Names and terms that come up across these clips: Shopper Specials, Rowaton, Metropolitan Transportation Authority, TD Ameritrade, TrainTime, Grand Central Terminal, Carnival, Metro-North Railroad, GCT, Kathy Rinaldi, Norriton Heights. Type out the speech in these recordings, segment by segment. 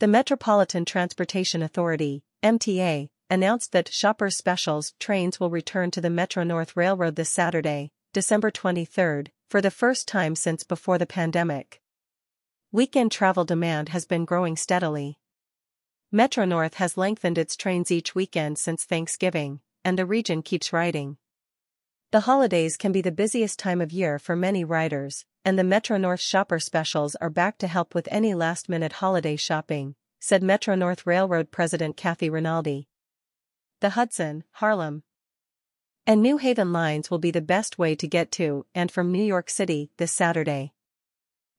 The Metropolitan Transportation Authority, MTA, announced that Shopper Specials trains will return to the Metro-North Railroad this Saturday, December 23, for the first time since before the pandemic. Weekend travel demand has been growing steadily. Metro-North has lengthened its trains each weekend since Thanksgiving, and the region keeps riding. The holidays can be the busiest time of year for many riders, and the Metro-North Shopper Specials are back to help with any last-minute holiday shopping, said Metro-North Railroad President Kathy Rinaldi. The Hudson, Harlem, and New Haven lines will be the best way to get to and from New York City this Saturday.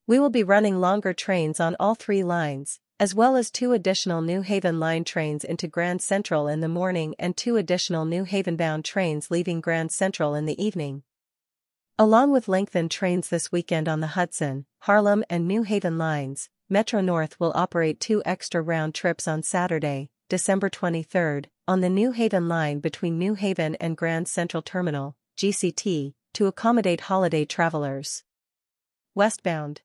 We will be running longer trains on all three lines, as well as two additional New Haven line trains into Grand Central in the morning and two additional New Haven-bound trains leaving Grand Central in the evening. Along with lengthened trains this weekend on the Hudson, Harlem and New Haven lines, Metro-North will operate two extra round trips on Saturday, December 23, on the New Haven line between New Haven and Grand Central Terminal, GCT, to accommodate holiday travelers. Westbound.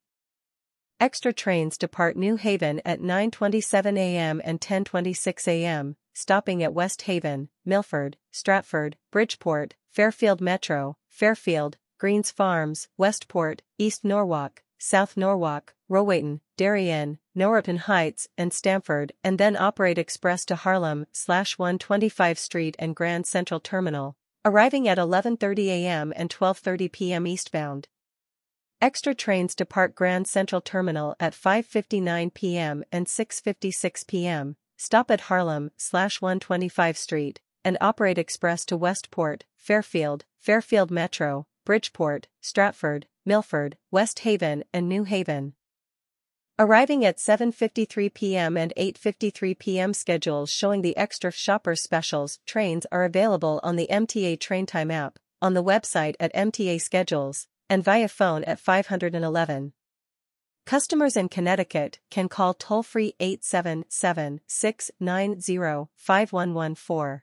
Extra trains depart New Haven at 9:27 a.m. and 10:26 a.m., stopping at West Haven, Milford, Stratford, Bridgeport, Fairfield Metro, Fairfield, Greens Farms, Westport, East Norwalk, South Norwalk, Rowaton, Darien, Norriton Heights, and Stamford, and then operate express to Harlem/125 Street and Grand Central Terminal, arriving at 11:30 a.m. and 12:30 p.m. eastbound. Extra trains depart Grand Central Terminal at 5:59 p.m. and 6:56 p.m., stop at Harlem/125 Street, and operate express to Westport, Fairfield, Fairfield Metro, Bridgeport, Stratford, Milford, West Haven, and New Haven, arriving at 7:53 p.m. and 8:53 p.m. Schedules showing the extra Shopper Specials trains are available on the MTA TrainTime app, on the website at MTA Schedules, and via phone at 511. Customers in Connecticut can call toll-free 877-690-5114.